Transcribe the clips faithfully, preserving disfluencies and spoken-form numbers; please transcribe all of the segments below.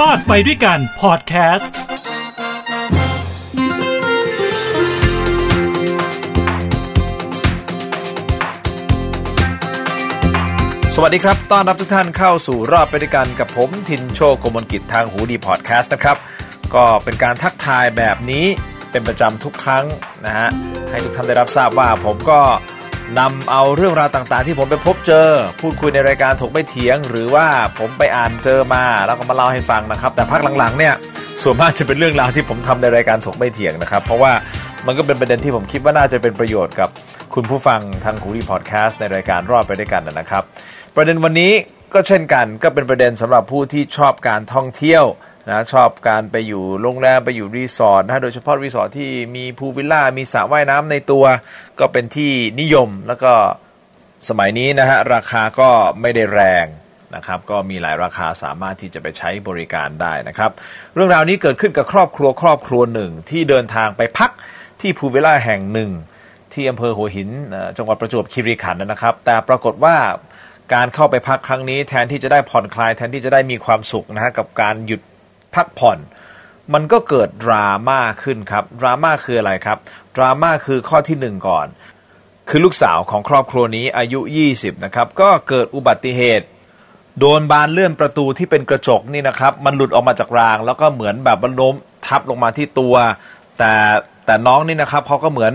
รอดไปด้วยกันพอดแคสต์สวัสดีครับต้อนรับทุกท่านเข้าสู่รอดไปด้วยกันกับผมทินโชคกมลกิจทางหูดีพอดแคสต์นะครับก็เป็นการทักทายแบบนี้เป็นประจำทุกครั้งนะฮะให้ทุกท่านได้รับทราบว่าผมก็นำเอาเรื่องราวต่างๆที่ผมไปพบเจอพูดคุยในรายการถกไม่เถียงหรือว่าผมไปอ่านเจอมาแล้วก็มาเล่าให้ฟังนะครับแต่พักหลังๆเนี่ยส่วนมากจะเป็นเรื่องราวที่ผมทำในรายการถกไม่เถียงนะครับเพราะว่ามันก็เป็นประเด็นที่ผมคิดว่าน่าจะเป็นประโยชน์กับคุณผู้ฟังทางหูดีพอดแคสต์ในรายการรอดไปด้วยกันนะครับประเด็นวันนี้ก็เช่นกันก็เป็นประเด็นสำหรับผู้ที่ชอบการท่องเที่ยวนะชอบการไปอยู่โรงแรมไปอยู่รีสอร์ทนะโดยเฉพาะรีสอร์ทที่มีพูลวิลล่ามีสระว่ายน้ำในตัวก็เป็นที่นิยมแล้วก็สมัยนี้นะฮะราคาก็ไม่ได้แรงนะครับก็มีหลายราคาสามารถที่จะไปใช้บริการได้นะครับเรื่องราวนี้เกิดขึ้นกับครอบครัวครอบครัวหนึ่งที่เดินทางไปพักที่พูลวิลล่าแห่งหนึ่งที่อำเภอหัวหินจังหวัดประจวบคีรีขันธ์นะครับแต่ปรากฏว่าการเข้าไปพักครั้งนี้แทนที่จะได้ผ่อนคลายแทนที่จะได้มีความสุขนะฮะกับการหยุดพักผ่อนมันก็เกิดดราม่าขึ้นครับดราม่าคืออะไรครับดราม่าคือข้อที่หนึ่งก่อนคือลูกสาวของครอบครัวนี้อายุยี่สิบนะครับก็เกิดอุบัติเหตุโดนบานเลื่อนประตูที่เป็นกระจกนี่นะครับมันหลุดออกมาจากรางแล้วก็เหมือนแบบมันล้มทับลงมาที่ตัวแต่แต่น้องนี่นะครับเขาก็เหมือน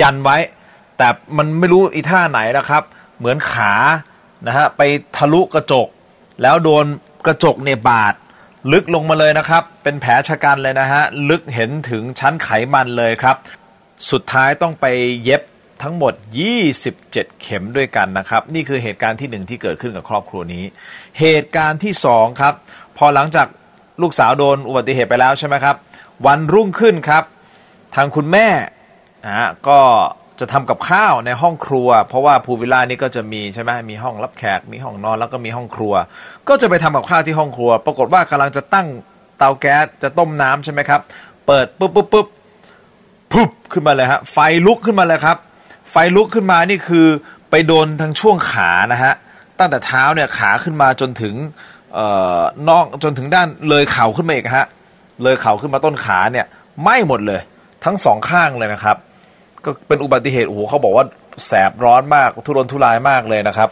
ยันไว้แต่มันไม่รู้อีท่าไหนนะครับเหมือนขานะฮะไปทะลุกระจกแล้วโดนกระจกเนี่ยบาดลึกลงมาเลยนะครับเป็นแผลชะกันเลยนะฮะลึกเห็นถึงชั้นไขมันเลยครับสุดท้ายต้องไปเย็บทั้งหมดยี่สิบเจ็ดเข็มด้วยกันนะครับนี่คือเหตุการณ์ที่หนึ่งที่เกิดขึ้นกับครอบครัวนี้เหตุการณ์ที่สองครับพอหลังจากลูกสาวโดนอุบัติเหตุไปแล้วใช่ไหมครับวันรุ่งขึ้นครับทางคุณแม่อ่าก็จะทำกับข้าวในห้องครัวเพราะว่าพูลวิลล่านี่ก็จะมีใช่ไหมมีห้องรับแขกมีห้องนอนแล้วก็มีห้องครัวก็จะไปทำกับข้าวที่ห้องครัวปรากฏว่ากำลังจะตั้งเตาแก๊สจะต้มน้ำใช่ไหมครับเปิดปุ๊บปุ๊บปุ๊บปุ๊บขึ้นมาเลยฮะไฟลุกขึ้นมาเลยครับไฟลุกขึ้นมานี่คือไปโดนทั้งช่วงขานะฮะตั้งแต่เท้าเนี่ยขาขึ้นมาจนถึงเอ่อนอกจนถึงด้านเลยเข่าขึ้นมาอีกฮะเลยเข่าขึ้นมาต้นขาเนี่ยไหม้หมดเลยทั้งสองข้างเลยนะครับก็เป็นอุบัติเหตุโอ้โหเขาบอกว่าแสบร้อนมากทุรนทุรายมากเลยนะครับ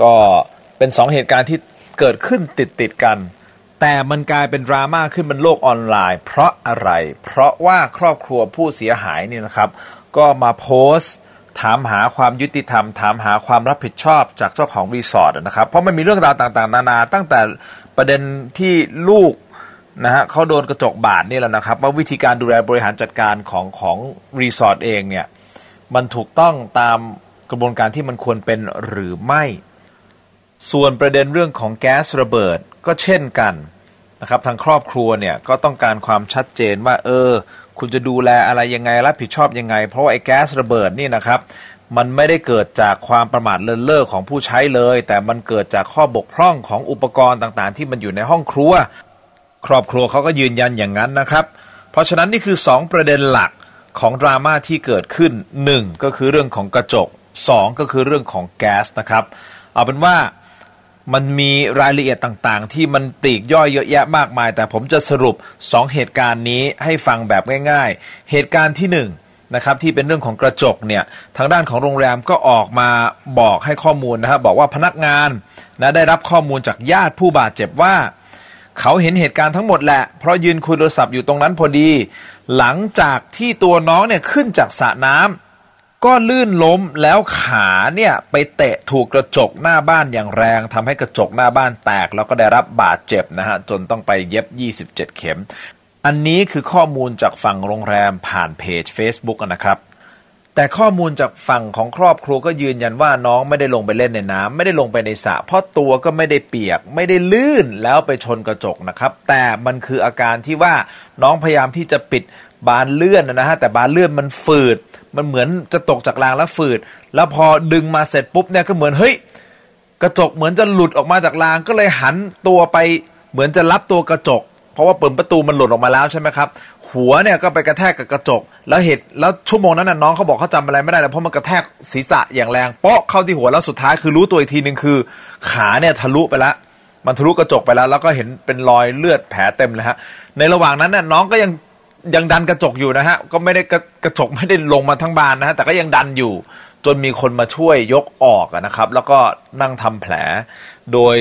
ก็เป็นสองเหตุการณ์ที่เกิดขึ้นติดติดกันแต่มันกลายเป็นดราม่าขึ้นบนโลกออนไลน์เพราะอะไรเพราะว่าครอบครัวผู้เสียหายเนี่ยนะครับก็มาโพสต์ถามหาความยุติธรรมถามหาความรับผิดชอบจากเจ้าของรีสอร์ทนะครับเพราะมันมีเรื่องราวต่างๆนานาตั้งแต่ประเด็นที่ลูกนะฮะเขาโดนกระจกบาดนี่แหละนะครับว่าวิธีการดูแลบริหารจัดการของของรีสอร์ทเองเนี่ยมันถูกต้องตามกระบวนการที่มันควรเป็นหรือไม่ส่วนประเด็นเรื่องของแก๊สระเบิดก็เช่นกันนะครับทางครอบครัวเนี่ยก็ต้องการความชัดเจนว่าเออคุณจะดูแลอะไรยังไงรับผิดชอบยังไงเพราะว่าไอ้แก๊สระเบิดนี่นะครับมันไม่ได้เกิดจากความประมาทเลินเล่อของผู้ใช้เลยแต่มันเกิดจากข้อบกพร่องของอุปกรณ์ต่างๆที่มันอยู่ในห้องครัวครอบครัวเขาก็ยืนยันอย่างนั้นนะครับเพราะฉะนั้นนี่คือสองประเด็นหลักของดราม่าที่เกิดขึ้นหนึ่งก็คือเรื่องของกระจกสองก็คือเรื่องของแก๊สนะครับเอาเป็นว่ามันมีรายละเอียดต่างๆที่มันปลีกย่อยเยอะแยะมากมายแต่ผมจะสรุปสองเหตุการณ์นี้ให้ฟังแบบง่ายๆเหตุการณ์ที่หนึ่งนะครับที่เป็นเรื่องของกระจกเนี่ยทางด้านของโรงแรมก็ออกมาบอกให้ข้อมูลนะฮะบอกว่าพนักงานนะได้รับข้อมูลจากญาติผู้บาดเจ็บว่าเขาเห็นเหตุการณ์ทั้งหมดแหละเพราะยืนคุยโทรศัพท์อยู่ตรงนั้นพอดีหลังจากที่ตัวน้องเนี่ยขึ้นจากสระน้ำก็ลื่นล้มแล้วขาเนี่ยไปเตะถูกกระจกหน้าบ้านอย่างแรงทำให้กระจกหน้าบ้านแตกแล้วก็ได้รับบาดเจ็บนะฮะจนต้องไปเย็บยี่สิบเจ็ดเข็มอันนี้คือข้อมูลจากฝั่งโรงแรมผ่านเพจ Facebook นะครับแต่ข้อมูลจากฝั่งของครอบครัวก็ยืนยันว่าน้องไม่ได้ลงไปเล่นในน้ำไม่ได้ลงไปในสระเพราะตัวก็ไม่ได้เปียกไม่ได้ลื่นแล้วไปชนกระจกนะครับแต่มันคืออาการที่ว่าน้องพยายามที่จะปิดบานเลื่อนนะฮะแต่บานเลื่อนมันฝืดมันเหมือนจะตกจากรางแล้วฝืดแล้วพอดึงมาเสร็จปุ๊บเนี่ยก็เหมือนเฮ้ยกระจกเหมือนจะหลุดออกมาจากรางก็เลยหันตัวไปเหมือนจะรับตัวกระจกเพราะว่าเปิดประตูมันหลุดออกมาแล้วใช่ไหมครับหัวเนี่ยก็ไปกระแทกกับกระจกแล้วเหตุแล้วชั่วโมงนั้นน่ะน้องเขาบอกเขาจำอะไรไม่ได้แล้วเพราะมันกระแทกศีรษะอย่างแรงเปาะเข้าที่หัวแล้วสุดท้ายคือรู้ตัวอีกทีนึงคือขาเนี่ยทะลุไปแล้ว มันทะลุกระจกไปแล้วแล้วก็เห็นเป็นรอยเลือดแผลเต็มเลยฮะในระหว่างนั้นน่ะน้องก็ยังยังดันกระจกอยู่นะฮะก็ไม่ได้กระจกไม่ได้ลงมาทั้งบานนะฮะแต่ก็ยังดันอยู่จนมีคนมาช่วยยกออกนะครับแล้วก็นั่งทำแผลโดย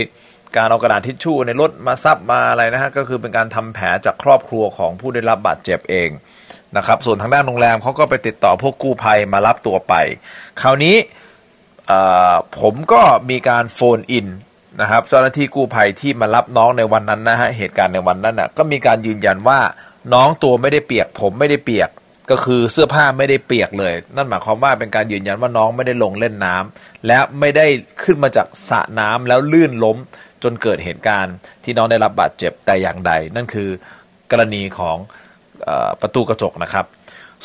การเอากระดาษทิชชู่ในรถมาซับมาอะไรนะฮะก็คือเป็นการทำแผลจากครอบครัวของผู้ได้รับบาดเจ็บเองนะครับส่วนทางด้านโรงแรมเขาก็ไปติดต่อพวกกู้ภัยมารับตัวไปคราวนี้ผมก็มีการโฟนอินนะครับเจ้าหน้าที่กู้ภัยที่มารับน้องในวันนั้นนะฮะเหตุการณ์ในวันนั้นน่ะก็มีการยืนยันว่าน้องตัวไม่ได้เปียกผมไม่ได้เปียกก็คือเสื้อผ้าไม่ได้เปียกเลยนั่นหมายความว่าเป็นการยืนยันว่าน้องไม่ได้ลงเล่นน้ำและไม่ได้ขึ้นมาจากสระน้ำแล้วลื่นล้มจนเกิดเหตุการณ์ที่น้องได้รับบาดเจ็บแต่อย่างใดนั่นคือกรณีของเอ่อประตูกระจกนะครับ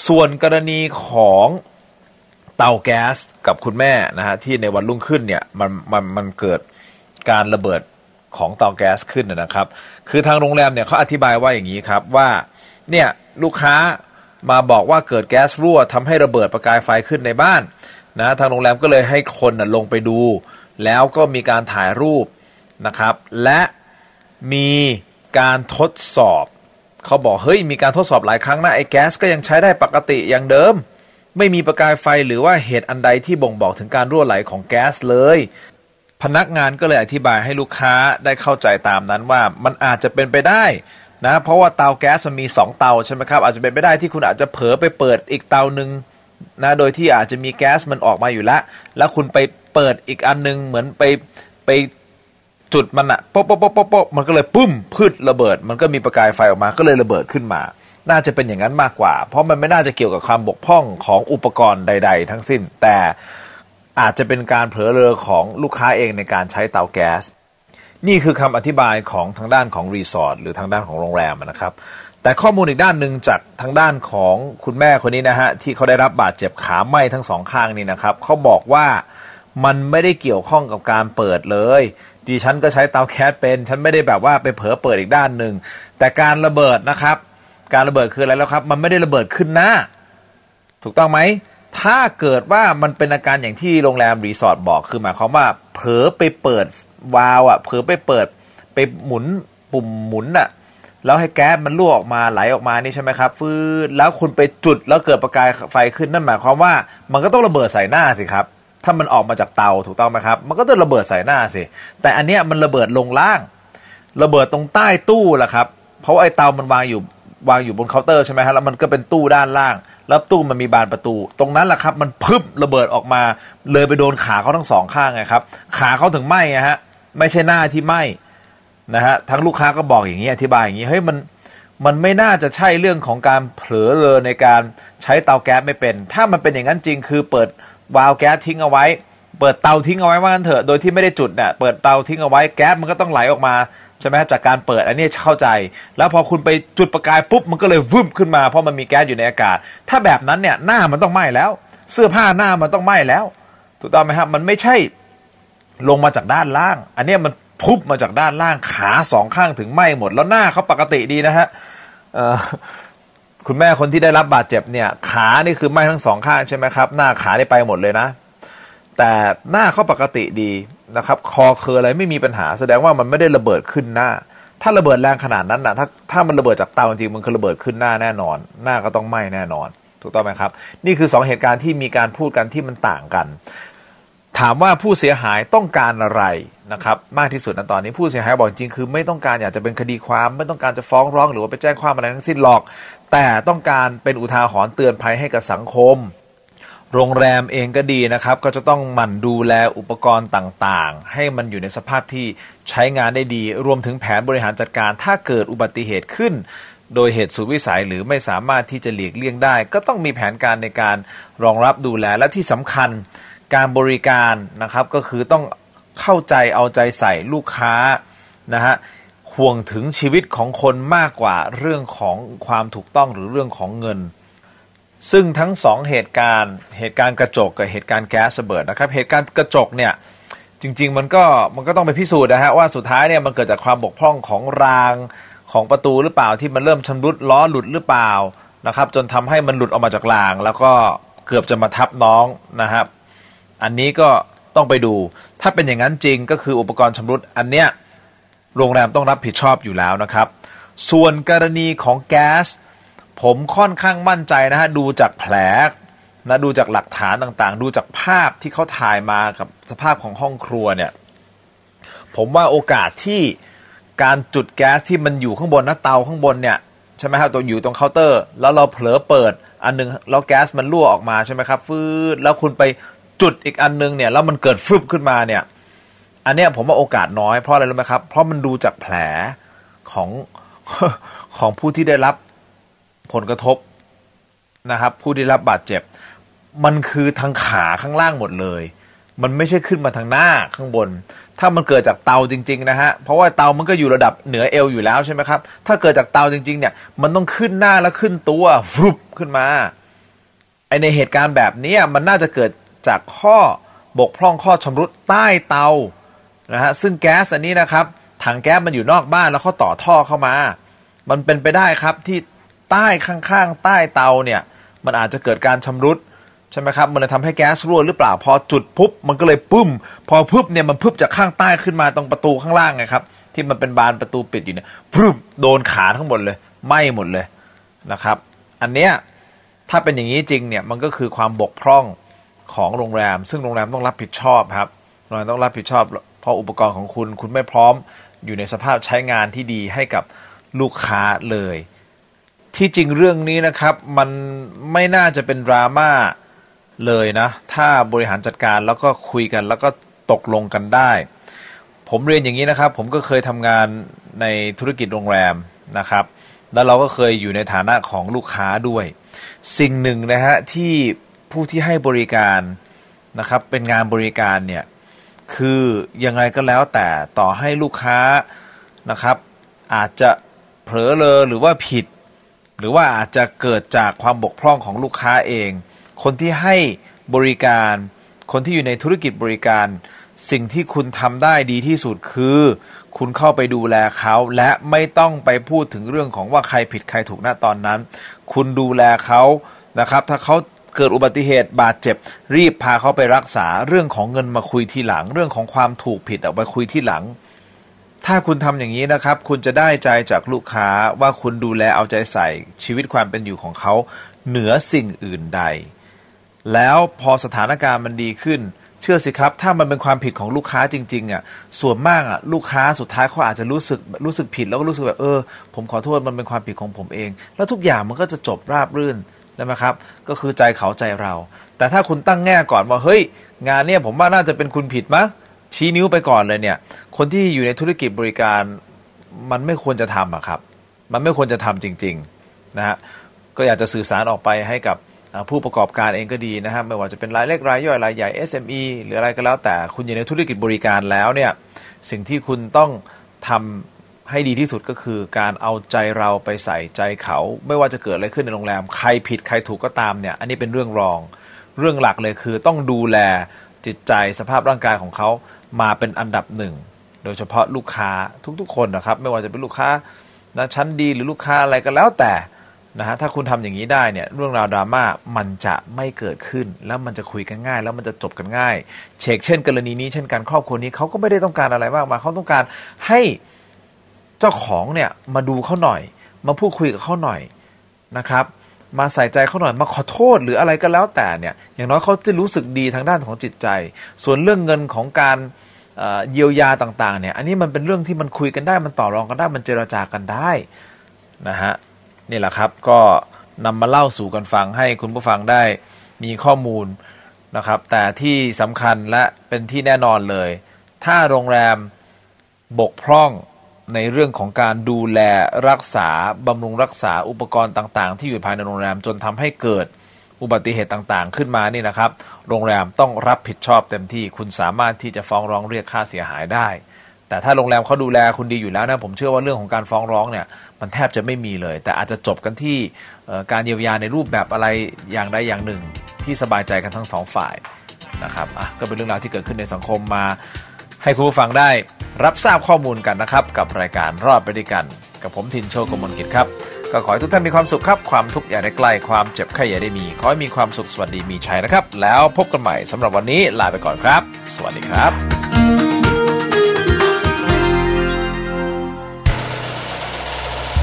ส่วนกรณีของเตาแก๊สกับคุณแม่นะฮะที่ในวันรุ่งขึ้นเนี่ยมันมันมันเกิดการระเบิดของเตาแก๊สขึ้นนะครับคือทางโรงแรมเนี่ยเขาอธิบายว่าอย่างนี้ครับว่าเนี่ยลูกค้ามาบอกว่าเกิดแก๊สรั่วทำให้ระเบิดประกายไฟขึ้นในบ้านนะทางโรงแรมก็เลยให้คนลงไปดูแล้วก็มีการถ่ายรูปนะครับและมีการทดสอบเขาบอกเฮ้ยมีการทดสอบหลายครั้งนะไอ้แก๊สก็ยังใช้ได้ปกติอย่างเดิมไม่มีประกายไฟหรือว่าเหตุอันใดที่บ่งบอกถึงการรั่วไหลของแก๊สเลยพนักงานก็เลยอธิบายให้ลูกค้าได้เข้าใจตามนั้นว่ามันอาจจะเป็นไปได้นะเพราะว่าเตาแก๊สมันมีสองเตาใช่ไหมครับอาจจะเป็นไปได้ที่คุณอาจจะเผลอไปเปิดอีกเตานึงนะโดยที่อาจจะมีแก๊สมันออกมาอยู่แล้วแล้วคุณไปเปิดอีกอันนึงเหมือนไปไปจุดมันอะโป๊ะโป๊ะโป๊ะโป๊ะมันก็เลยปุ้มพืชระเบิดมันก็มีประกายไฟออกมาก็เลยระเบิดขึ้นมาน่าจะเป็นอย่างนั้นมากกว่าเพราะมันไม่น่าจะเกี่ยวกับความบกพร่องของอุปกรณ์ใดๆทั้งสิ้นแต่อาจจะเป็นการเผลอเรอของลูกค้าเองในการใช้เตาแก๊สนี่คือคำอธิบายของทางด้านของรีสอร์ทหรือทางด้านของโรงแรมนะครับแต่ข้อมูลอีกด้านนึงจากทางด้านของคุณแม่คนนี้นะฮะที่เขาได้รับบาดเจ็บขาไหม้ทั้งสองข้างนี่นะครับเขาบอกว่ามันไม่ได้เกี่ยวข้องกับการเปิดเลยดิฉันก็ใช้เตาแก๊สเป็นฉันไม่ได้แบบว่าไปเผลอเปิดอีกด้านนึงแต่การระเบิดนะครับการระเบิดคืออะไรแล้วครับมันไม่ได้ระเบิดขึ้นหน้าถูกต้องไหมถ้าเกิดว่ามันเป็นอาการอย่างที่โรงแรมรีสอร์ทบอกคือหมายความว่าเผลอไปเปิดวาล์วอ่ะเผลอไปเปิดไปหมุนปุ่มหมุนอ่ะแล้วให้แก๊สมันรั่วออกมาไหลออกมานี่ใช่ไหมครับฟื้นแล้วคุณไปจุดแล้วเกิดประกายไฟขึ้นนั่นหมายความว่ามันก็ต้องระเบิดใส่หน้าสิครับถ้ามันออกมาจากเตาถูกต้องไหมครับมันก็ต้องระเบิดใส่หน้าสิแต่อันเนี้ยมันระเบิดลงล่างระเบิดตรงใต้ตู้ล่ะครับเพราะไอ้เตามันวางอยู่วางอยู่บนเคาน์เตอร์ใช่ไหมฮะแล้วมันก็เป็นตู้ด้านล่างแล้วตู้มันมีบานประตูตรงนั้นแหละครับมันพึบระเบิดออกมาเลยไปโดนขาเขาทั้งสองข้างไงครับขาเขาถึงไหม้ฮะไม่ใช่หน้าที่ไหม้นะฮะทั้งลูกค้าก็บอกอย่างนี้อธิบายอย่างนี้เฮ้ยมันมันไม่น่าจะใช่เรื่องของการเผลอเรอในการใช้เตาแก๊สไม่เป็นถ้ามันเป็นอย่างนั้นจริงคือเปิดวาล์วแก๊สทิ้งเอาไว้เปิดเตาทิ้งเอาไว้ว่างั้นเถอะโดยที่ไม่ได้จุดเนี่ยเปิดเตาทิ้งเอาไว้แก๊สมันก็ต้องไหลออกมาใช่ไหมจากการเปิดอันนี้เข้าใจแล้วพอคุณไปจุดประกายปุ๊บมันก็เลยวุ่มขึ้นมาเพราะมันมีแก๊สอยู่ในอากาศถ้าแบบนั้นเนี่ยหน้ามันต้องไหม้แล้วเสื้อผ้าหน้ามันต้องไหม้แล้วถูกต้องไหมครับมันไม่ใช่ลงมาจากด้านล่างอันนี้มันพุ่งมาจากด้านล่างขาสองข้างถึงไหม้หมดแล้วหน้าเขาปกติดีนะฮะคุณแม่คนที่ได้รับบาดเจ็บเนี่ยขานี่คือไหม้ทั้งสองข้างใช่ไหมครับหน้าขาได้ไปหมดเลยนะแต่หน้าเขาปกติดีนะครับคอเคออะไรไม่มีปัญหาแสดงว่ามันไม่ได้ระเบิดขึ้นหน้าถ้าระเบิดแรงขนาดนั้นนะถ้าถ้ามันระเบิดจากเตาจริงมันคือระเบิดขึ้นหน้าแน่นอนหน้าก็ต้องไหม้แน่นอนถูกต้องไหมครับนี่คือสองเหตุการณ์ที่มีการพูดกันที่มันต่างกันถามว่าผู้เสียหายต้องการอะไรนะครับมากที่สุดในตอนนี้ผู้เสียหายบอกจริงคือไม่ต้องการอยากจะเป็นคดีความไม่ต้องการจะฟ้องร้องหรือว่าไปแจ้งความอะไรทั้งสิ้นหรอกแต่ต้องการเป็นอุทาหรณ์เตือนภัยให้กับสังคมโรงแรมเองก็ดีนะครับก็จะต้องหมั่นดูแลอุปกรณ์ต่างๆให้มันอยู่ในสภาพที่ใช้งานได้ดีรวมถึงแผนบริหารจัดการถ้าเกิดอุบัติเหตุขึ้นโดยเหตุสุดวิสัยหรือไม่สามารถที่จะหลีกเลี่ยงได้ก็ต้องมีแผนการในการรองรับดูแลและที่สำคัญการบริการนะครับก็คือต้องเข้าใจเอาใจใส่ลูกค้านะฮะห่วงถึงชีวิตของคนมากกว่าเรื่องของความถูกต้องหรือเรื่องของเงินซึ่งทั้งสองเหตุการณ์เหตุการณ์กระจกกับเหตุการณ์แก๊สระเบิดนะครับเหตุการณ์กระจกเนี่ยจริงๆมันก็มันก็ต้องไปพิสูจน์นะฮะว่าสุดท้ายเนี่ยมันเกิดจากความบกพร่องของรางของประตูหรือเปล่าที่มันเริ่มชำรุดล้อหลุดหรือเปล่านะครับจนทำให้มันหลุดออกมาจากรางแล้วก็เกือบจะมาทับน้องนะครับอันนี้ก็ต้องไปดูถ้าเป็นอย่างนั้นจริงก็คืออุปกรณ์ชำรุดอันเนี้ย โรงแรมต้องรับผิดชอบอยู่แล้วนะครับส่วนกรณีของแก๊สผมค่อนข้างมั่นใจนะฮะดูจากแผลนะดูจากหลักฐานต่างๆดูจากภาพที่เขาถ่ายมากับสภาพของห้องครัวเนี่ยผมว่าโอกาสที่การจุดแก๊สที่มันอยู่ข้างบนนะเตาข้างบนเนี่ยใช่ไหมครับตัวอยู่ตรงเคาน์เตอร์แล้วเราเผลอเปิดอันนึงแล้วแก๊สมันรั่วออกมาใช่ไหมครับฟืดแล้วคุณไปจุดอีกอันนึงเนี่ยแล้วมันเกิดฟึบขึ้นมาเนี่ยอันเนี้ยผมว่าโอกาสน้อยเพราะอะไรรู้ไหมครับเพราะมันดูจากแผลของของผู้ที่ได้รับผลกระทบนะครับผู้ที่รับบาดเจ็บมันคือทางขาข้างล่างหมดเลยมันไม่ใช่ขึ้นมาทางหน้าข้างบนถ้ามันเกิดจากเตาจริงๆนะฮะเพราะว่าเตามันก็อยู่ระดับเหนือเอวอยู่แล้วใช่ไหมครับถ้าเกิดจากเตาจริงๆเนี่ยมันต้องขึ้นหน้าแล้วขึ้นตัวฟลุปขึ้นมาไอในเหตุการณ์แบบนี้มันน่าจะเกิดจากข้อบกพร่องข้อชำรุดใต้เตานะฮะซึ่งแก๊สอันนี้นะครับถังแก๊สมันอยู่นอกบ้านแล้วเขาต่อท่อเข้ามามันเป็นไปได้ครับที่ใต้ข้างๆใต้เตาเนี่ยมันอาจจะเกิดการชำรุดใช่ไหมครับมันจะทำให้แก๊สรั่วหรือเปล่าพอจุดปุ๊บมันก็เลยปุ๊มพอปุ๊บเนี่ยมันปุ๊บจากข้างใต้ขึ้นมาตรงประตูข้างล่างไงครับที่มันเป็นบานประตูปิดอยู่เนี่ยปุ๊บโดนขาทั้งหมดเลยไหม้หมดเลยนะครับอันเนี้ยถ้าเป็นอย่างนี้จริงเนี่ยมันก็คือความบกพร่องของโรงแรมซึ่งโรงแรมต้องรับผิดชอบครับโรงแรมต้องรับผิดชอบเพราะอุปกรณ์ของคุณคุณไม่พร้อมอยู่ในสภาพใช้งานที่ดีให้กับลูกค้าเลยที่จริงเรื่องนี้นะครับมันไม่น่าจะเป็นดราม่าเลยนะถ้าบริหารจัดการแล้วก็คุยกันแล้วก็ตกลงกันได้ผมเรียนอย่างนี้นะครับผมก็เคยทำงานในธุรกิจโรงแรมนะครับแล้วเราก็เคยอยู่ในฐานะของลูกค้าด้วยสิ่งหนึ่งนะฮะที่ผู้ที่ให้บริการนะครับเป็นงานบริการเนี่ยคือยังไงก็แล้วแต่ต่อให้ลูกค้านะครับอาจจะเผลอเลอหรือว่าผิดหรือว่าอาจจะเกิดจากความบกพร่องของลูกค้าเองคนที่ให้บริการคนที่อยู่ในธุรกิจบริการสิ่งที่คุณทำได้ดีที่สุดคือคุณเข้าไปดูแลเขาและไม่ต้องไปพูดถึงเรื่องของว่าใครผิดใครถูกณตอนนั้นคุณดูแลเขานะครับถ้าเขาเกิดอุบัติเหตุบาดเจ็บรีบพาเขาไปรักษาเรื่องของเงินมาคุยทีหลังเรื่องของความถูกผิดเอาไปคุยทีหลังถ้าคุณทำอย่างนี้นะครับคุณจะได้ใจจากลูกค้าว่าคุณดูแลเอาใจใส่ชีวิตความเป็นอยู่ของเขาเหนือสิ่งอื่นใดแล้วพอสถานการณ์มันดีขึ้นเชื่อสิครับถ้ามันเป็นความผิดของลูกค้าจริงๆอ่ะส่วนมากอ่ะลูกค้าสุดท้ายเขาอาจจะรู้สึกรู้สึกผิดแล้วก็รู้สึกแบบเออผมขอโทษมันเป็นความผิดของผมเองแล้วทุกอย่างมันก็จะจบราบรื่นได้ไหมครับก็คือใจเขาใจเราแต่ถ้าคุณตั้งแง่ก่อนว่าเฮ้ยงานเนี่ยผมว่าน่าจะเป็นคุณผิดมั้งชี้นิ้วไปก่อนเลยเนี่ยคนที่อยู่ในธุรกิจบริการมันไม่ควรจะทำอ่ะครับมันไม่ควรจะทำจริงๆนะฮะก็อยากจะสื่อสารออกไปให้กับผู้ประกอบการเองก็ดีนะฮะไม่ว่าจะเป็นรายเล็กรายย่อยรายใหญ่ เอส เอ็ม อี หรืออะไรก็แล้วแต่คุณอยู่ในธุรกิจบริการแล้วเนี่ยสิ่งที่คุณต้องทำให้ดีที่สุดก็คือการเอาใจเราไปใส่ใจเขาไม่ว่าจะเกิดอะไรขึ้นในโรงแรมใครผิดใครถูกก็ตามเนี่ยอันนี้เป็นเรื่องรองเรื่องหลักเลยคือต้องดูแลจิตใจสภาพร่างกายของเขามาเป็นอันดับหนึ่งโดยเฉพาะลูกค้าทุกๆคนนะครับไม่ว่าจะเป็นลูกค้าชั้นดีหรือลูกค้าอะไรก็แล้วแต่นะฮะถ้าคุณทำอย่างนี้ได้เนี่ยเรื่องราวดราม่ามันจะไม่เกิดขึ้นแล้วมันจะคุยกันง่ายแล้วมันจะจบกันง่ายเช็คเช่นกรณีนี้เช่นกันครอบครัวนี้เขาก็ไม่ได้ต้องการอะไรมากมาเขาต้องการให้เจ้าของเนี่ยมาดูเขาหน่อยมาพูดคุยกับเขาหน่อยนะครับมาใส่ใจเขาหน่อยมาขอโทษหรืออะไรก็แล้วแต่เนี่ยอย่างน้อยเขาจะรู้สึกดีทางด้านของจิตใจส่วนเรื่องเงินของการเอ่อเยียวยาต่างๆเนี่ยอันนี้มันเป็นเรื่องที่มันคุยกันได้มันต่อรองกันได้มันเจรจากันได้นะฮะนี่แหละครับก็นำมาเล่าสู่กันฟังให้คุณผู้ฟังได้มีข้อมูลนะครับแต่ที่สำคัญและเป็นที่แน่นอนเลยถ้าโรงแรมบกพร่องในเรื่องของการดูแลรักษาบำรุงรักษาอุปกรณ์ต่างๆที่อยู่ภายในโรงแรมจนทำให้เกิดอุบัติเหตุต่างๆขึ้นมานี่นะครับโรงแรมต้องรับผิดชอบเต็มที่คุณสามารถที่จะฟ้องร้องเรียกค่าเสียหายได้แต่ถ้าโรงแรมเขาดูแลคุณดีอยู่แล้วนะผมเชื่อว่าเรื่องของการฟ้องร้องเนี่ยมันแทบจะไม่มีเลยแต่อาจจะจบกันที่การเยียวยาในรูปแบบอะไรอย่างใดอย่างหนึ่งที่สบายใจกันทั้งสองฝ่ายนะครับอ่ะก็เป็นเรื่องราวที่เกิดขึ้นในสังคมมาให้คุณผู้ฟังได้รับทราบข้อมูลกันนะครับกับรายการรอดไปด้วยกันกับผมทินโชคกมลกิจครับก็ขอให้ทุกท่านมีความสุขครับความทุกข์อย่าได้ใกล้ความเจ็บไข้อย่าได้มีขอให้มีความสุขสวัสดีมีชัยนะครับแล้วพบกันใหม่สำหรับวันนี้ลาไปก่อนครับสวัสดีครับ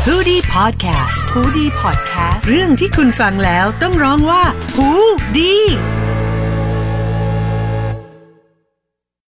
ฮูดี้พอดแคสต์ฮูดี้พอดแคสต์เรื่องที่คุณฟังแล้วต้องร้องว่าฮูดี้